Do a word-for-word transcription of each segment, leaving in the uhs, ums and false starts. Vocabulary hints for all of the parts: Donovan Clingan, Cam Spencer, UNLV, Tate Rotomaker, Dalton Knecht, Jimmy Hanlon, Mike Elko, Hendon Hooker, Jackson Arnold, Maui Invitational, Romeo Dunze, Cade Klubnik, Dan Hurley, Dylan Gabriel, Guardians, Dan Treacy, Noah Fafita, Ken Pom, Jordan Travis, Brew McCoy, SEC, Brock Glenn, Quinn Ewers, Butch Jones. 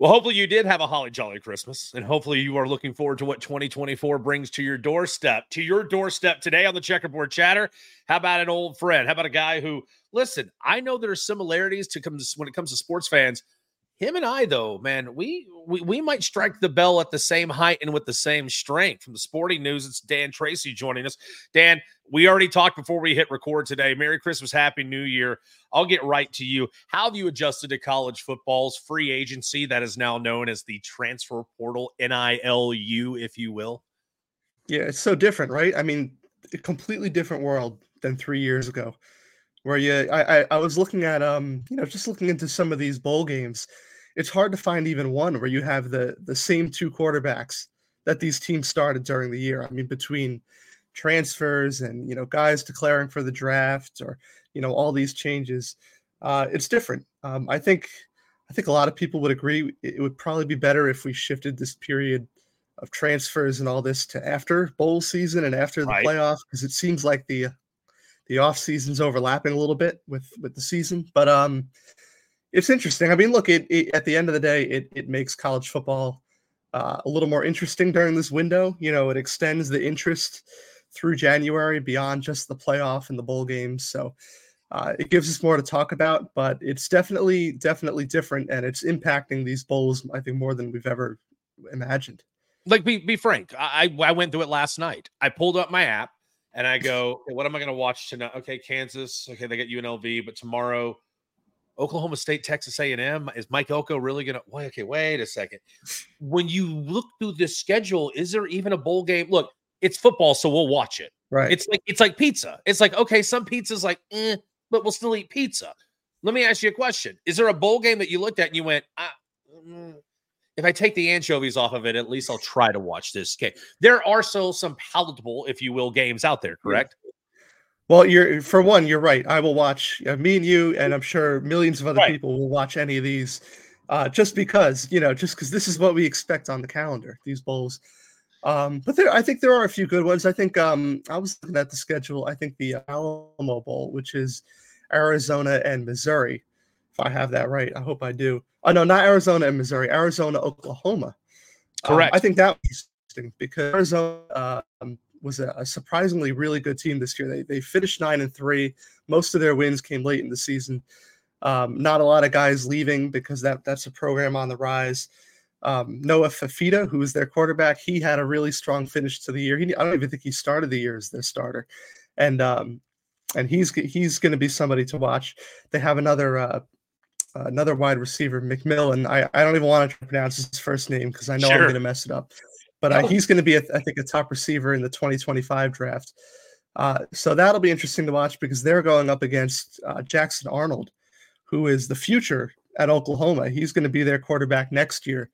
Well, hopefully you did have a holly jolly Christmas, and hopefully you are looking forward to what twenty twenty-four brings to your doorstep. To your doorstep today on the Checkerboard Chatter, how about an old friend? How about a guy who, listen, I know there are similarities to comes when it comes to sports fans. Him and I, though, man, we, we we might strike the bell at the same height and with the same strength. From the Sporting News, it's Dan Treacy joining us. Dan, we already talked before we hit record today. Merry Christmas, Happy New Year. I'll get right to you. How have you adjusted to college football's free agency that is now known as the Transfer Portal, N I L U, if you will? Yeah, it's so different, right? I mean, a completely different world than three years ago. Where you, I, I, I was looking at, um, you know, just looking into some of these bowl games. It's hard to find even one where you have the the same two quarterbacks that these teams started during the year. I mean, between transfers and, you know, guys declaring for the draft or, you know, all these changes, uh, it's different. Um, I think I think a lot of people would agree it would probably be better if we shifted this period of transfers and all this to after bowl season and after the right. playoff, because it seems like the the off season's overlapping a little bit with with the season, but um. It's interesting. I mean, look, it, it, at the end of the day, it it makes college football uh, a little more interesting during this window. You know, it extends the interest through January beyond just the playoff and the bowl games. So uh, it gives us more to talk about, but it's definitely, definitely different, and it's impacting these bowls, I think, more than we've ever imagined. Like, be, be frank, I, I went through it last night. I pulled up my app, and I go, okay, what am I going to watch tonight? Okay, Kansas. Okay, they got U N L V, but tomorrow – Oklahoma State, Texas A and M. Is Mike Elko really going to – okay, wait a second. When you look through this schedule, is there even a bowl game? Look, it's football, so we'll watch it. Right. It's like it's like pizza. It's like, okay, some pizza's like, eh, but we'll still eat pizza. Let me ask you a question. Is there a bowl game that you looked at and you went, ah, mm, if I take the anchovies off of it, at least I'll try to watch this game? There are so some palatable, if you will, games out there, correct? Mm-hmm. Well, you're for one, you're right. I will watch uh, me and you, and I'm sure millions of other right. people will watch any of these uh, just because, you know, just because this is what we expect on the calendar, these bowls. Um, but there, I think there are a few good ones. I think um, I was looking at the schedule. I think the Alamo Bowl, which is Arizona and Missouri, if I have that right. I hope I do. Oh, no, not Arizona and Missouri, Arizona, Oklahoma. Correct. Um, I think that was interesting because Arizona um, – was a, a surprisingly really good team this year. They they finished nine and three. Most of their wins came late in the season. Um, not a lot of guys leaving because that that's a program on the rise. Um, Noah Fafita, who was their quarterback, he had a really strong finish to the year. He, I don't even think he started the year as their starter, and um, and he's he's going to be somebody to watch. They have another uh, another wide receiver, McMillan. I I don't even want to pronounce his first name because I know sure. I'm going to mess it up. But uh, he's going to be, a, I think, a top receiver in the twenty twenty-five draft. Uh, so that'll be interesting to watch because they're going up against uh, Jackson Arnold, who is the future at Oklahoma. He's going to be their quarterback next year.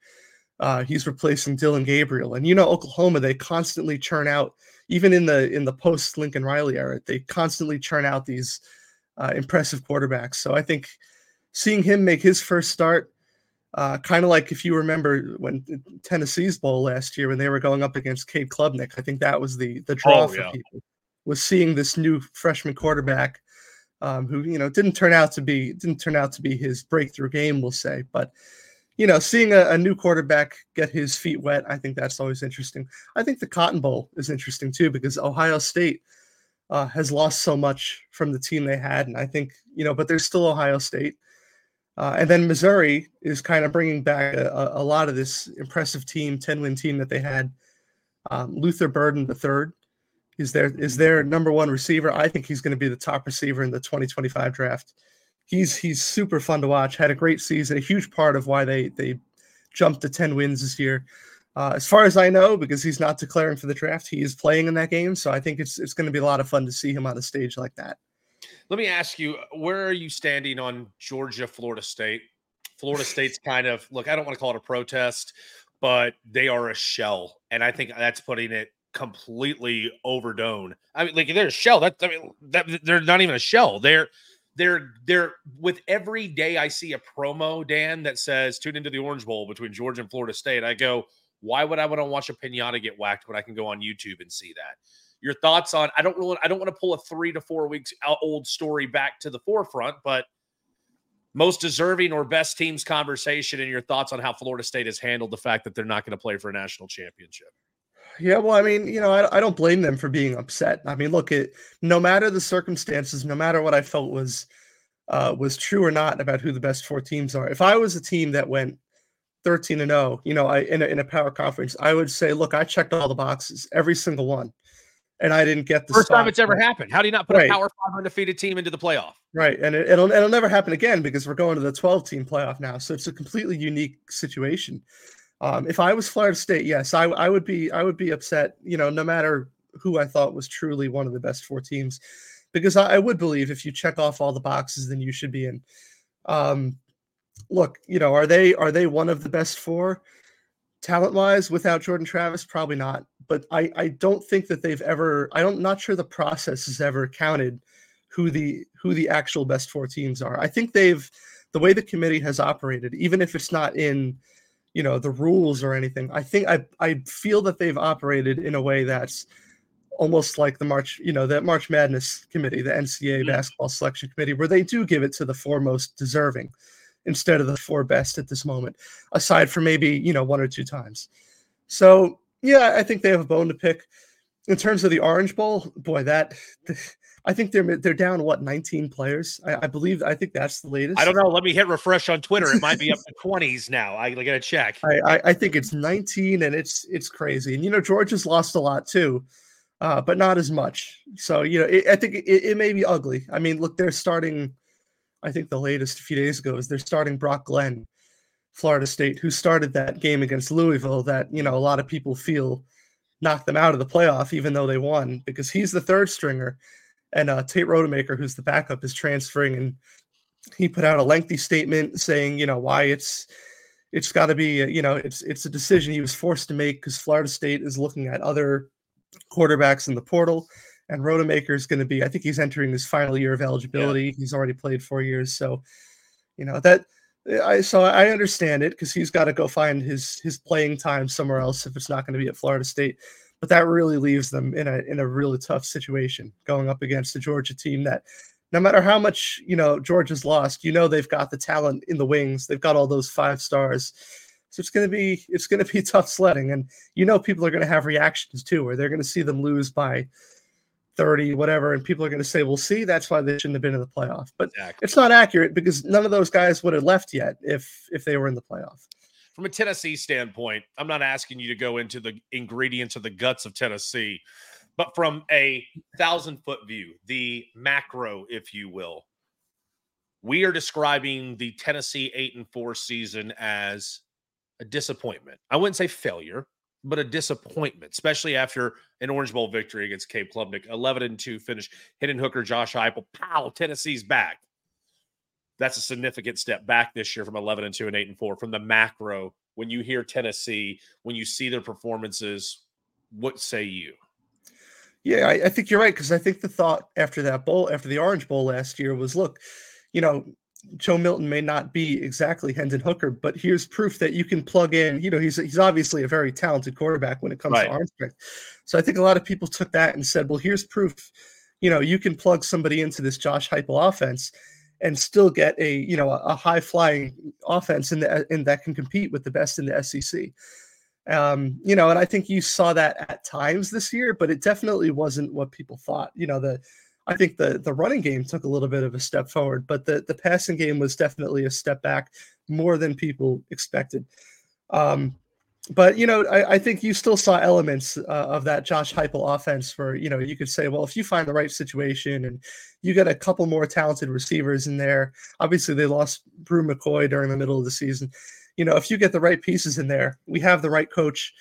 Uh, he's replacing Dylan Gabriel. And, you know, Oklahoma, they constantly churn out, even in the in the post-Lincoln Riley era, they constantly churn out these uh, impressive quarterbacks. So I think seeing him make his first start, Uh, kind of like if you remember when Tennessee's bowl last year when they were going up against Cade Klubnik, I think that was the the draw oh, for yeah. people, was seeing this new freshman quarterback um, who, you know, didn't turn out to be didn't turn out to be his breakthrough game, we'll say. But, you know, seeing a, a new quarterback get his feet wet, I think that's always interesting. I think the Cotton Bowl is interesting, too, because Ohio State uh, has lost so much from the team they had. And I think, you know, but there's still Ohio State. Uh, and then Missouri is kind of bringing back a, a lot of this impressive team, ten-win team that they had. Um, Luther Burden the third is their, is their number one receiver. I think he's going to be the top receiver in the twenty twenty-five draft. He's he's super fun to watch, had a great season, a huge part of why they, they jumped to ten wins this year. Uh, as far as I know, because he's not declaring for the draft, he is playing in that game. So I think it's it's going to be a lot of fun to see him on a stage like that. Let me ask you, where are you standing on Georgia, Florida State? Florida State's kind of, look, I don't want to call it a protest, but they are a shell. And I think that's putting it completely overdone. I mean, like, they're a shell. That, I mean, that, they're not even a shell. They're, they're, they're, with every day I see a promo, Dan, that says, tune into the Orange Bowl between Georgia and Florida State. I go, why would I want to watch a pinata get whacked when I can go on YouTube and see that? Your thoughts on, I don't really, I don't want to pull a three to four weeks old story back to the forefront, but most deserving or best teams conversation and your thoughts on how Florida State has handled the fact that they're not going to play for a national championship. Yeah, well, I mean, you know, I, I don't blame them for being upset. I mean, look, it, no matter the circumstances, no matter what I felt was uh, was true or not about who the best four teams are, if I was a team that went thirteen and oh, you know, I in a, in a power conference, I would say, look, I checked all the boxes, every single one, and I didn't get the first time it's ever happened. How do you not put right. a power five undefeated team into the playoff? Right, and it, it'll it'll never happen again because we're going to the twelve team playoff now, so it's a completely unique situation. Um, if I was Florida State, yes, I, I would be I would be upset, you know, no matter who I thought was truly one of the best four teams, because I, I would believe if you check off all the boxes, then you should be in. Um, look, you know, are they are they one of the best four talent wise without Jordan Travis? Probably not. But I, I don't think that they've ever I don't not sure the process has ever counted who the who the actual best four teams are. I think they've the way the committee has operated, even if it's not in you know, the rules or anything. I think I, I feel that they've operated in a way that's almost like the March, you know, that March Madness committee, the N C A A mm-hmm. basketball selection committee, where they do give it to the four most deserving instead of the four best at this moment, aside from maybe, you know, one or two times. So, yeah, I think they have a bone to pick. In terms of the Orange Bowl, boy, that I think they're they're down what nineteen players. I, I believe I think that's the latest. I don't know. Let me hit refresh on Twitter. It might be up to twenties now. I, I gotta check. I, I, I think it's nineteen, and it's it's crazy. And you know, Georgia's lost a lot too, uh, but not as much. So you know, it, I think it, it may be ugly. I mean, look, they're starting. I think the latest a few days ago is they're starting Brock Glenn, Florida State, who started that game against Louisville. That you know, a lot of people feel knocked them out of the playoff, even though they won, because he's the third stringer. And uh, Tate Rotomaker, who's the backup, is transferring. And he put out a lengthy statement saying, you know, why it's it's got to be, you know, it's it's a decision he was forced to make because Florida State is looking at other quarterbacks in the portal. And Rotomaker is going to be, I think he's entering his final year of eligibility. Yeah. He's already played four years. So, you know, that I so I understand it because he's got to go find his his playing time somewhere else if it's not going to be at Florida State. But that really leaves them in a in a really tough situation going up against the Georgia team that no matter how much, you know, Georgia's lost, you know, they've got the talent in the wings. They've got all those five stars. So it's going to be it's going to be tough sledding. And, you know, people are going to have reactions, too, where they're going to see them lose by thirty, whatever. And people are going to say, well, see, that's why they shouldn't have been in the playoff. But it's not accurate because none of those guys would have left yet if if they were in the playoff. From a Tennessee standpoint, I'm not asking you to go into the ingredients or the guts of Tennessee, but from a thousand-foot view, the macro, if you will, we are describing the Tennessee eight and four season as a disappointment. I wouldn't say failure, but a disappointment, especially after an Orange Bowl victory against Cade Klubnik, eleven and two finish, Hendon Hooker, Josh Heupel, pow, Tennessee's back. That's a significant step back this year from eleven and two and eight and four from the macro. When you hear Tennessee, when you see their performances, what say you? Yeah, I, I think you're right because I think the thought after that bowl, after the Orange Bowl last year was, look, you know, Joe Milton may not be exactly Hendon Hooker, but here's proof that you can plug in. You know, he's he's obviously a very talented quarterback when it comes right. to arm strength. So I think a lot of people took that and said, well, here's proof, you know, you can plug somebody into this Josh Heupel offense and still get a you know a high flying offense in the and that can compete with the best in the S E C, um, you know. And I think you saw that at times this year, but it definitely wasn't what people thought. You know, the I think the the running game took a little bit of a step forward, but the the passing game was definitely a step back more than people expected. Um, but you know, I, I think you still saw elements uh, of that Josh Heupel offense where you know you could say, well, if you find the right situation and you got a couple more talented receivers in there. Obviously, they lost Brew McCoy during the middle of the season. You know, if you get the right pieces in there, we have the right coach,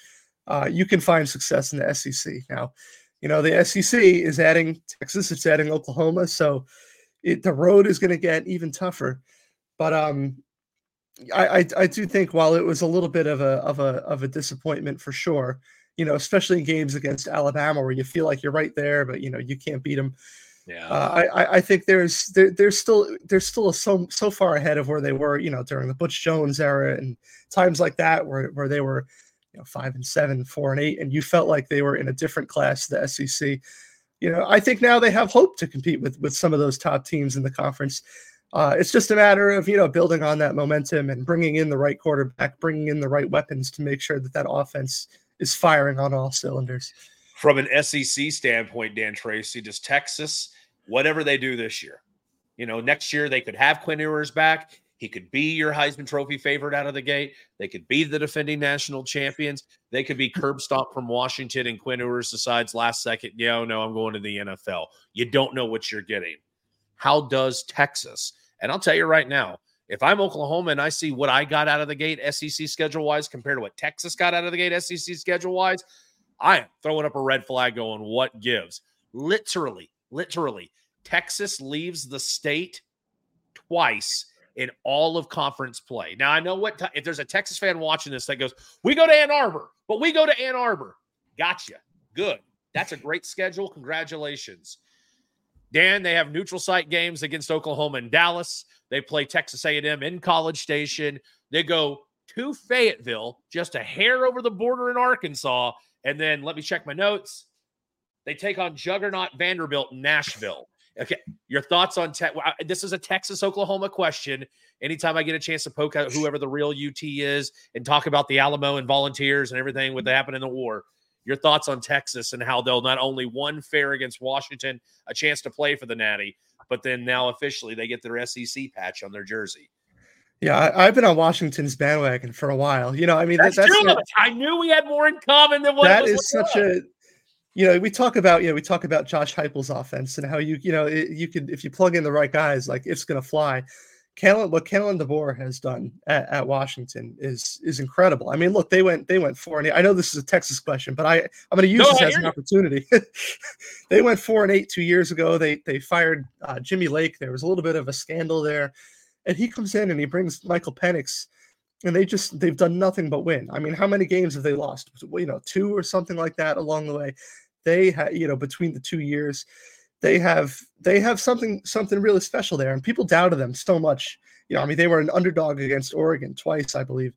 uh, you can find success in the S E C. Now, you know, the S E C is adding Texas, it's adding Oklahoma, so it, the road is going to get even tougher. But um, I, I, I do think while it was a little bit of a of a of a disappointment for sure, you know, especially in games against Alabama where you feel like you're right there, but you know you can't beat them. Yeah, uh, I I think there's there, there's still there's still a so so far ahead of where they were, you know, during the Butch Jones era and times like that where where they were, you know, five and seven, four and eight, and you felt like they were in a different class, the S E C. You know, I think now they have hope to compete with with some of those top teams in the conference. Uh, it's just a matter of, you know, building on that momentum and bringing in the right quarterback, bringing in the right weapons to make sure that that offense is firing on all cylinders. From an S E C standpoint, Dan Treacy, does Texas, whatever they do this year, you know, next year they could have Quinn Ewers back. He could be your Heisman Trophy favorite out of the gate. They could be the defending national champions. They could be curb stomped from Washington, and Quinn Ewers decides last second, yeah, no, I'm going to the N F L. You don't know what you're getting. How does Texas? And I'll tell you right now, if I'm Oklahoma and I see what I got out of the gate S E C schedule-wise compared to what Texas got out of the gate S E C schedule-wise, I am throwing up a red flag going, what gives? Literally, literally, Texas leaves the state twice in all of conference play. Now, I know what t- if there's a Texas fan watching this that goes, we go to Ann Arbor, but we go to Ann Arbor. Gotcha. Good. That's a great schedule. Congratulations. Dan, they have neutral site games against Oklahoma and Dallas. They play Texas A and M in College Station. They go to Fayetteville, just a hair over the border in Arkansas. And then let me check my notes. They take on juggernaut Vanderbilt in Nashville. Okay, your thoughts on te- – this is a Texas-Oklahoma question. Anytime I get a chance to poke out whoever the real U T is and talk about the Alamo and Volunteers and everything that happened in the war, your thoughts on Texas and how they'll not only won fair against Washington, a chance to play for the Natty, but then now officially they get their S E C patch on their jersey. Yeah, I, I've been on Washington's bandwagon for a while. You know, I mean, that's, that, that's true. Not, I knew we had more in common than what that was is such up. a. You know, we talk about, you know, we talk about Josh Heupel's offense and how you, you know, it, you could, if you plug in the right guys, like it's going to fly. Kalen, what Kalen DeBoer has done at, at Washington is, is incredible. I mean, look, they went, they went four and eight. I know this is a Texas question, but I, I'm going to use no, this as an you. opportunity. They went four and eight two years ago. They, they fired uh, Jimmy Lake. There was a little bit of a scandal there, and he comes in and he brings Michael Penix, and they just, they've done nothing but win. I mean, how many games have they lost? You know, two or something like that along the way. They have, you know, between the two years, they have they have something something really special there, and people doubted them so much. You know, I mean, they were an underdog against Oregon twice, I believe,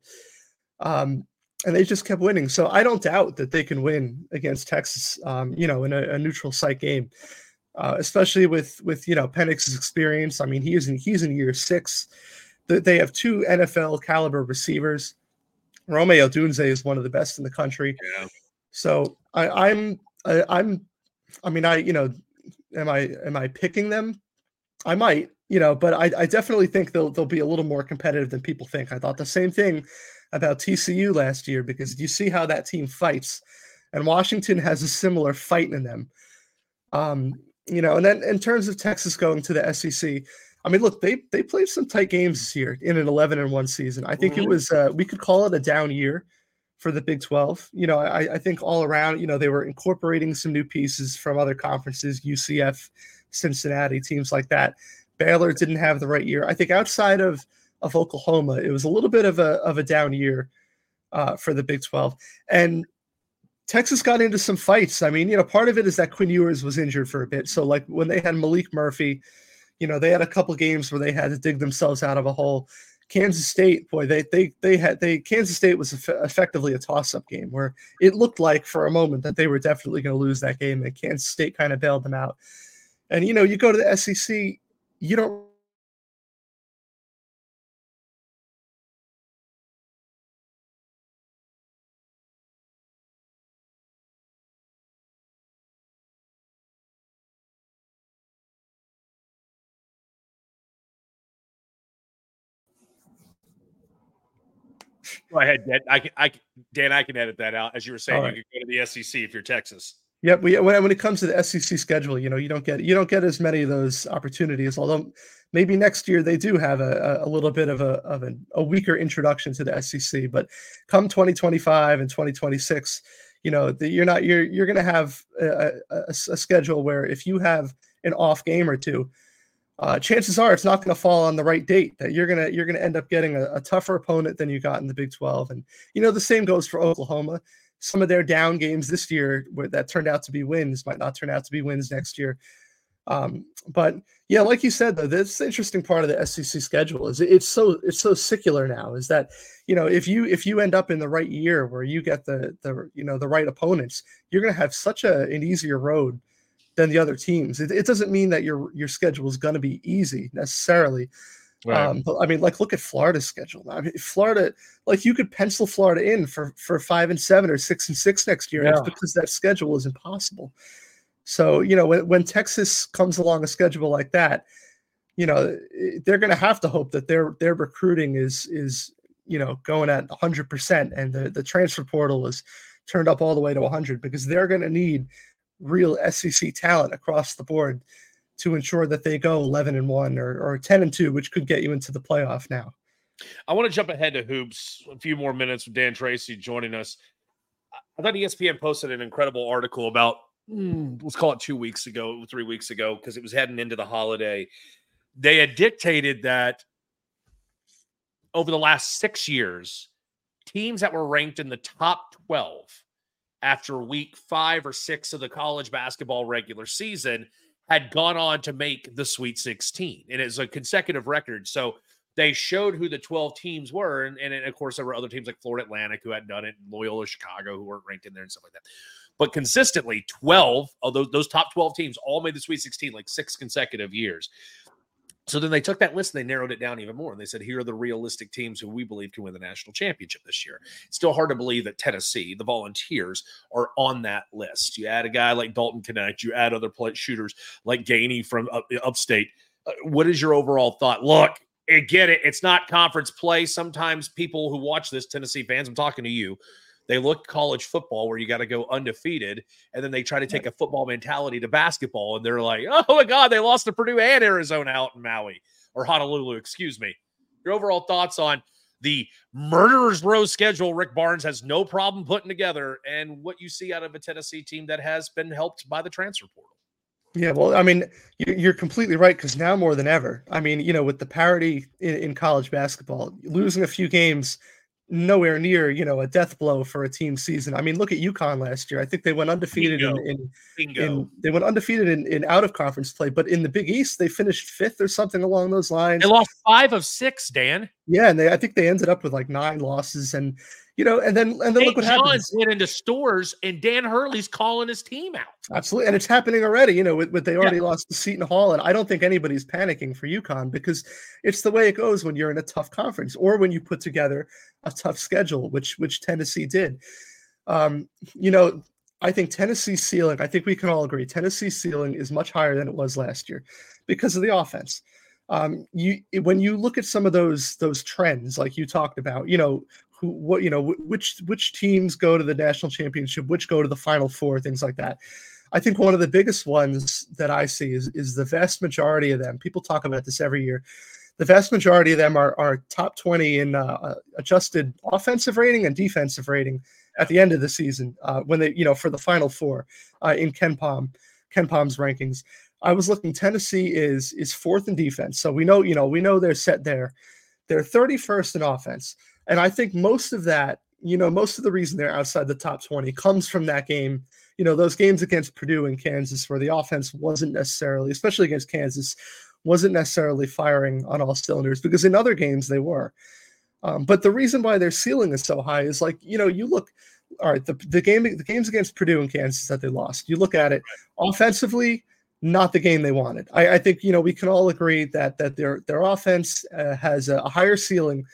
um, and they just kept winning. So I don't doubt that they can win against Texas, um, you know, in a, a neutral site game, uh, especially with with you know Penix's experience. I mean, he is in, he's in year six. They have two N F L caliber receivers. Romeo Dunze is one of the best in the country. Yeah. So I, I'm. I, I'm, I mean, I, you know, am I, am I picking them? I might, you know, but I, I definitely think they'll, they'll be a little more competitive than people think. I thought the same thing about T C U last year, because you see how that team fights, and Washington has a similar fight in them. Um, you know, and then in terms of Texas going to the S E C, I mean, look, they, they played some tight games this year in an eleven and one season. I think mm-hmm. it was, uh, we could call it a down year for the Big twelve. You know, I, I think all around, you know, they were incorporating some new pieces from other conferences, U C F, Cincinnati, teams like that. Baylor didn't have the right year. I think outside of, of Oklahoma, it was a little bit of a of a down year uh, for the Big twelve. And Texas got into some fights. I mean, you know, part of it is that Quinn Ewers was injured for a bit. So, like, when they had Malik Murphy, you know, they had a couple games where they had to dig themselves out of a hole. Kansas State, boy, they they they had they Kansas State was eff- effectively a toss-up game where it looked like for a moment that they were definitely going to lose that game, and Kansas State kind of bailed them out. And you know, you go to the S E C, you don't Go ahead, Dan. I can, I can, Dan, I can edit that out. As you were saying, right. You can go to the S E C if you're Texas. Yep. We, when, when it comes to the S E C schedule, you know, you don't get you don't get as many of those opportunities. Although maybe next year they do have a, a little bit of a of an, a weaker introduction to the S E C. But come twenty twenty-five and twenty twenty-six, you know, the, you're not you're you're going to have a, a, a schedule where if you have an off game or two, Uh, chances are it's not going to fall on the right date, that you're going to you're going to end up getting a, a tougher opponent than you got in the Big twelve. And, you know, the same goes for Oklahoma. Some of their down games this year where that turned out to be wins might not turn out to be wins next year. Um, but, yeah, like you said, though, that's the interesting part of the S E C schedule is it, it's so it's so secular now is that, you know, if you if you end up in the right year where you get the, the you know, the right opponents, you're going to have such a, an easier road than the other teams. It, it doesn't mean that your your schedule is going to be easy necessarily. Right. Um, but I mean, like, look at Florida's schedule. I mean, Florida, like, you could pencil Florida in for, for five and seven or six and six next year, yeah. and it's because that schedule is impossible. So, you know, when, when Texas comes along a schedule like that, you know, they're going to have to hope that their their recruiting is is you know going at one hundred percent, and the, the transfer portal is turned up all the way to one hundred, because they're going to need real S E C talent across the board to ensure that they go eleven and one or, or ten and two, which could get you into the playoff now. I want to jump ahead to hoops a few more minutes with Dan Treacy joining us. I thought E S P N posted an incredible article about, let's call it two weeks ago, three weeks ago, because it was heading into the holiday. They had dictated that over the last six years, teams that were ranked in the top twelve after week five or six of the college basketball regular season had gone on to make the Sweet sixteen. And it's a consecutive record. So they showed who the twelve teams were. And, and of course, there were other teams like Florida Atlantic who hadn't done it, and Loyola Chicago who weren't ranked in there and stuff like that. But consistently, twelve of those, those top twelve teams all made the Sweet sixteen like six consecutive years. So then they took that list and they narrowed it down even more. And they said, here are the realistic teams who we believe can win the national championship this year. It's still hard to believe that Tennessee, the Volunteers, are on that list. You add a guy like Dalton Knecht, you add other play- shooters like Gainey from up- upstate. Uh, what is your overall thought? Look, I get it. It's not conference play. Sometimes people who watch this, Tennessee fans, I'm talking to you, they look college football where you got to go undefeated, and then they try to take a football mentality to basketball, and they're like, oh, my God, they lost to Purdue and Arizona out in Maui, or Honolulu, excuse me. Your overall thoughts on the murderer's row schedule Rick Barnes has no problem putting together, and what you see out of a Tennessee team that has been helped by the transfer portal? Yeah, well, I mean, you're completely right, because now more than ever, I mean, you know, with the parity in college basketball, losing a few games – nowhere near, you know, a death blow for a team season. I mean, look at UConn last year. I think they went undefeated Bingo. in, in, Bingo. in they went undefeated in, in out of conference play, but in the Big East, they finished fifth or something along those lines. They lost five of six, Dan. Yeah, and they I think they ended up with like nine losses, and you know, and then and then Tate look what happened. Went into stores, and Dan Hurley's calling his team out. Absolutely, and it's happening already. You know, with, with they already yeah. lost to Seton Hall, and I don't think anybody's panicking for UConn, because it's the way it goes when you're in a tough conference or when you put together a tough schedule, which which Tennessee did. Um, you know, I think Tennessee's ceiling, I think we can all agree, Tennessee's ceiling is much higher than it was last year because of the offense. Um, you when you look at some of those those trends, like you talked about, you know, who what you know which which teams go to the national championship, which go to the Final Four, things like that. I think one of the biggest ones that I see is is the vast majority of them. People talk about this every year. The vast majority of them are, are top twenty in uh, adjusted offensive rating and defensive rating at the end of the season uh, when they, you know, for the Final Four uh, in Ken Pom, Ken Pom's rankings. I was looking. Tennessee is is fourth in defense, so we know, you know, we know they're set there. They're thirty-first in offense, and I think most of that, you know, most of the reason they're outside the top twenty comes from that game. You know, those games against Purdue and Kansas where the offense wasn't necessarily, especially against Kansas, wasn't necessarily firing on all cylinders, because in other games they were. Um, but the reason why their ceiling is so high is, like, you know, you look, all right, the, the game, the games against Purdue and Kansas that they lost, you look at it offensively, not the game they wanted. I, I think, you know, we can all agree that, that their, their offense uh, has a, a higher ceiling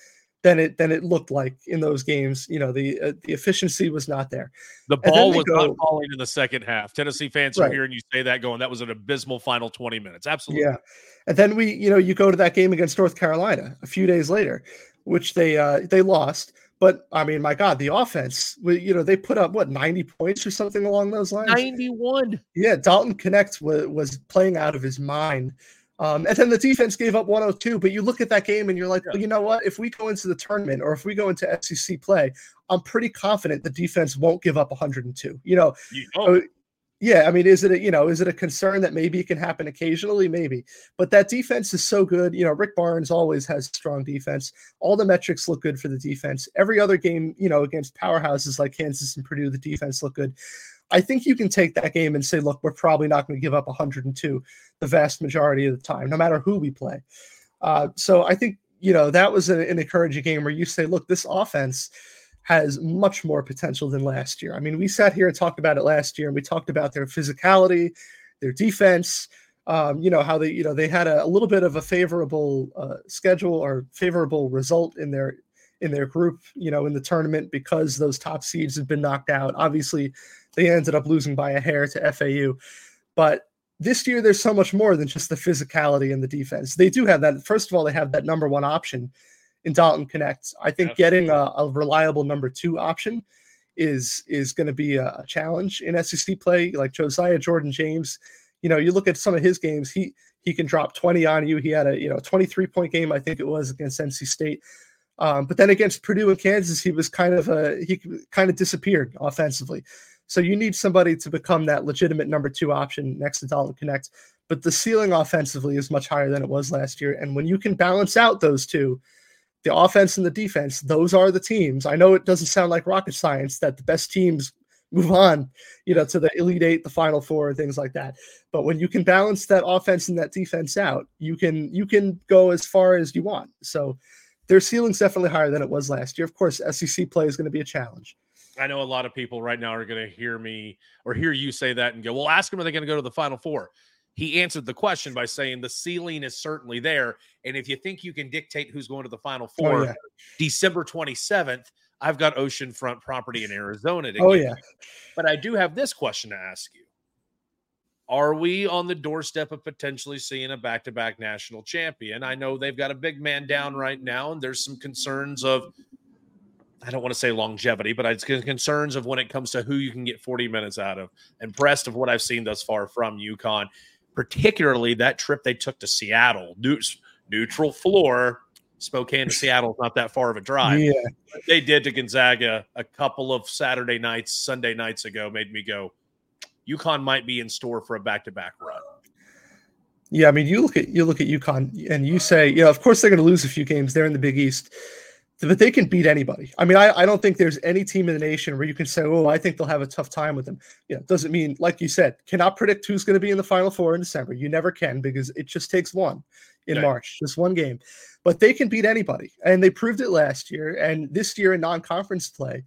than it, than it looked like in those games. You know, the, uh, the efficiency was not there. The ball was go, not falling in the second half. Tennessee fans right. are hearing you say that going, that was an abysmal final twenty minutes. Absolutely. Yeah. And then we, you know, you go to that game against North Carolina a few days later, which they uh, they lost. But, I mean, my God, the offense, we, you know, they put up, what, ninety points or something along those lines? ninety-one. Yeah, Dalton Knecht was, was playing out of his mind. Um, and then the defense gave up one oh two. But you look at that game and you're like, yeah. well, you know what? If we go into the tournament or if we go into S E C play, I'm pretty confident the defense won't give up one hundred two. You know, you know. Yeah, I mean, is it a, you know, is it a concern that maybe it can happen occasionally? Maybe. But that defense is so good. You know, Rick Barnes always has strong defense. All the metrics look good for the defense. Every other game, you know, against powerhouses like Kansas and Purdue, the defense looked good. I think you can take that game and say, look, we're probably not going to give up one hundred two the vast majority of the time, no matter who we play. Uh, so I think, you know, that was an, an encouraging game where you say, look, this offense has much more potential than last year. I mean, we sat here and talked about it last year, and we talked about their physicality, their defense, um, you know, how they, you know, they had a, a little bit of a favorable uh, schedule or favorable result in their, in their group, you know, in the tournament, because those top seeds had been knocked out. Obviously they ended up losing by a hair to F A U, but this year there's so much more than just the physicality and the defense. They do have that. First of all, they have that number one option in Dalton Knecht. I think Absolutely. getting a, a reliable number two option is, is going to be a challenge in S E C play. Like Josiah Jordan James, you know, you look at some of his games, he, he can drop twenty on you. He had a, you know, twenty-three point game, I think it was, against N C State. Um, but then against Purdue and Kansas, he was kind of a, he kind of disappeared offensively. So you need somebody to become that legitimate number two option next to Dalton Knecht. But the ceiling offensively is much higher than it was last year. And when you can balance out those two, the offense and the defense, those are the teams. I know it doesn't sound like rocket science that the best teams move on, you know, to the Elite Eight, the Final Four, things like that. But when you can balance that offense and that defense out, you can, you can go as far as you want. So their ceiling's definitely higher than it was last year. Of course, S E C play is going to be a challenge. I know a lot of people right now are going to hear me or hear you say that and go, well, ask them, are they going to go to the Final Four? He answered the question by saying the ceiling is certainly there. And if you think you can dictate who's going to the Final Four, oh, yeah. December twenty-seventh, I've got oceanfront property in Arizona. To oh, yeah. You. But I do have this question to ask you. Are we on the doorstep of potentially seeing a back-to-back national champion? I know they've got a big man down right now, and there's some concerns of, I don't want to say longevity, but it's concerns of when it comes to who you can get forty minutes out of. Impressed of what I've seen thus far from UConn, particularly that trip they took to Seattle. Neutral floor, Spokane to Seattle is not that far of a drive. Yeah. What they did to Gonzaga a couple of Saturday nights, Sunday nights ago made me go, UConn might be in store for a back-to-back run. Yeah, I mean, you look at you look at UConn and you say, you know, of course they're going to lose a few games. They're in the Big East. But they can beat anybody. I mean, I, I don't think there's any team in the nation where you can say, oh, I think they'll have a tough time with them. You know, doesn't mean, like you said, cannot predict who's going to be in the Final Four in December. You never can, because it just takes one in okay. March, just one game. But they can beat anybody, and they proved it last year. And this year in non-conference play,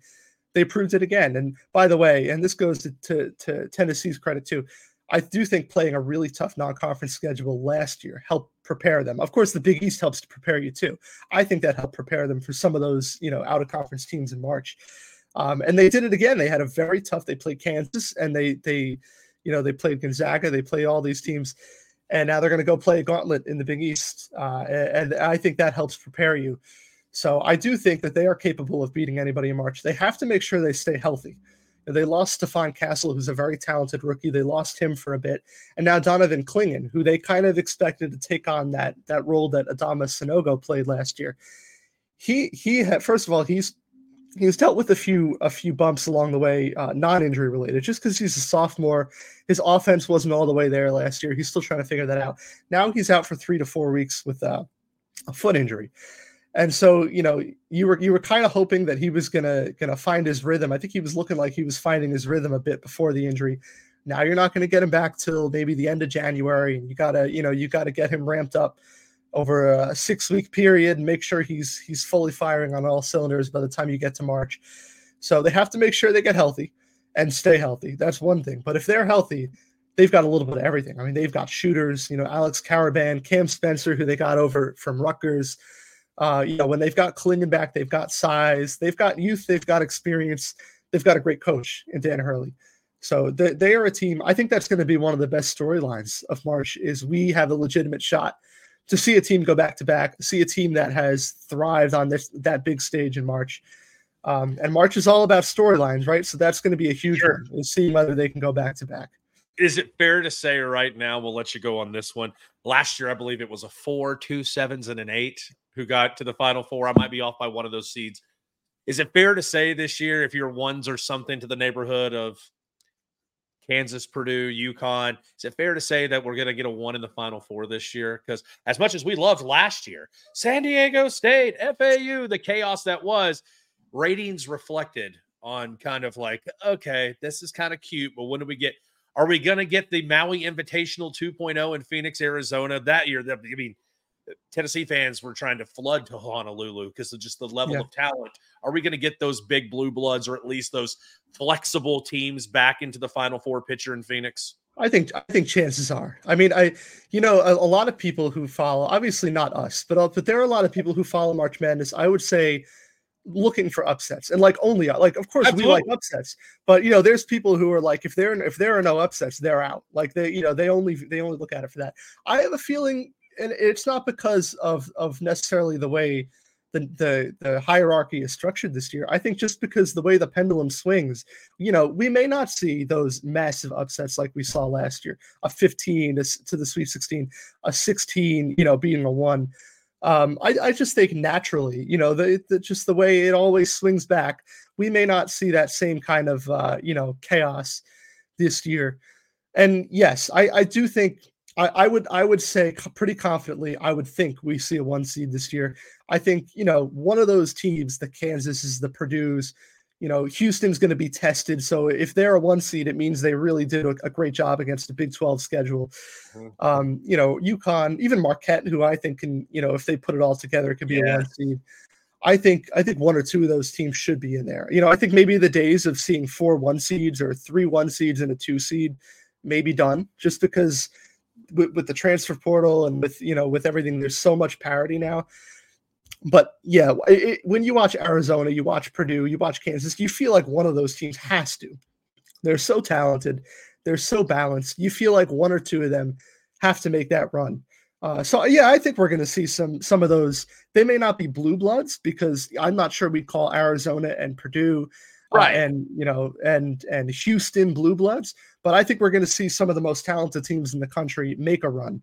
they proved it again. And by the way, and this goes to, to, to Tennessee's credit too, I do think playing a really tough non-conference schedule last year helped prepare them. Of course, the Big East helps to prepare you too. I think that helped prepare them for some of those, you know, out-of-conference teams in March. Um, and they did it again. They had a very tough. They played Kansas, and they they, you know, they played Gonzaga. They play all these teams, and now they're going to go play a gauntlet in the Big East. Uh, and, and I think that helps prepare you. So I do think that they are capable of beating anybody in March. They have to make sure they stay healthy. They lost Stephon Castle, who's a very talented rookie. They lost him for a bit. And now Donovan Clingan, who they kind of expected to take on that, that role that Adama Sanogo played last year. He, he had, first of all, he's, he's dealt with a few, a few bumps along the way, uh, non-injury related, just because he's a sophomore. His offense wasn't all the way there last year. He's still trying to figure that out. Now he's out for three to four weeks with uh, a foot injury. And so, you know, you were you were kind of hoping that he was gonna gonna find his rhythm. I think he was looking like he was finding his rhythm a bit before the injury. Now you're not gonna get him back till maybe the end of January, and you gotta you know you gotta get him ramped up over a six week period and make sure he's he's fully firing on all cylinders by the time you get to March. So they have to make sure they get healthy and stay healthy. That's one thing. But if they're healthy, they've got a little bit of everything. I mean, they've got shooters. You know, Alex Caravan, Cam Spencer, who they got over from Rutgers. Uh, you know, when they've got Klingon back, they've got size, they've got youth, they've got experience, they've got a great coach in Dan Hurley. So they, they are a team. I think that's going to be one of the best storylines of March is we have a legitimate shot to see a team go back to back, see a team that has thrived on this that big stage in March. Um, and March is all about storylines, right? So that's going to be a huge sure. one, is seeing whether they can go back to back. Is it fair to say right now, we'll let you go on this one. Last year, I believe it was a four, two sevens, and an eight who got to the Final Four. I might be off by one of those seeds. Is it fair to say this year, if your ones or something to the neighborhood of Kansas, Purdue, UConn, is it fair to say that we're going to get a one in the Final Four this year? Because as much as we loved last year, San Diego State, F A U, the chaos that was, ratings reflected on kind of like, okay, this is kind of cute, but when do we get – are we going to get the Maui Invitational two point oh in Phoenix, Arizona that year? I mean, Tennessee fans were trying to flood to Honolulu because of just the level yeah. of talent. Are we going to get those big blue bloods or at least those flexible teams back into the Final Four picture in Phoenix? I think I think chances are. I mean, I you know a, a lot of people who follow, obviously not us, but but there are a lot of people who follow March Madness. I would say looking for upsets and like only like of course Absolutely. We like upsets, but you know there's people who are like if there if there are no upsets they're out. Like they you know they only they only look at it for that. I have a feeling, and it's not because of of necessarily the way The, the the hierarchy is structured this year. I think just because the way the pendulum swings, you know, we may not see those massive upsets like we saw last year, a fifteen to, to the Sweet sixteen, a sixteen, you know, being a one. Um, I, I just think naturally, you know, the, the just the way it always swings back, we may not see that same kind of, uh, you know, chaos this year. And yes, I, I do think I would I would say pretty confidently, I would think we see a one seed this year. I think, you know, one of those teams, the Kansas is the Purdue's, you know, Houston's going to be tested. So if they're a one seed, it means they really did a, a great job against the Big twelve schedule. Um, you know, UConn, even Marquette, who I think can, you know, if they put it all together, it could be yeah. a one seed. I think I think one or two of those teams should be in there. You know, I think maybe the days of seeing four one seeds or three one seeds and a two seed may be done just because – With, with the transfer portal and with, you know, with everything, there's so much parity now. But yeah, it, when you watch Arizona, you watch Purdue, you watch Kansas, you feel like one of those teams has to. They're so talented. They're so balanced. You feel like one or two of them have to make that run. Uh, so yeah, I think we're going to see some, some of those. They may not be blue bloods because I'm not sure we call Arizona and Purdue Right. Uh, and, you know, and, and Houston blue bloods, but I think we're going to see some of the most talented teams in the country make a run.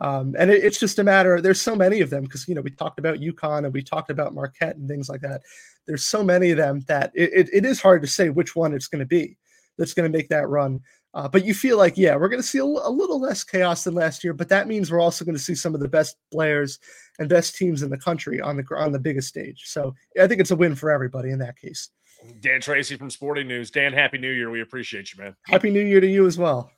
Um, and it, it's just a matter, there's so many of them. Cause you know, we talked about UConn and we talked about Marquette and things like that. There's so many of them that it, it, it is hard to say which one it's going to be that's going to make that run. Uh, but you feel like, yeah, we're going to see a, a little less chaos than last year, but that means we're also going to see some of the best players and best teams in the country on the, on the biggest stage. So I think it's a win for everybody in that case. Dan Treacy from Sporting News. Dan, Happy New Year. We appreciate you, man. Happy New Year to you as well.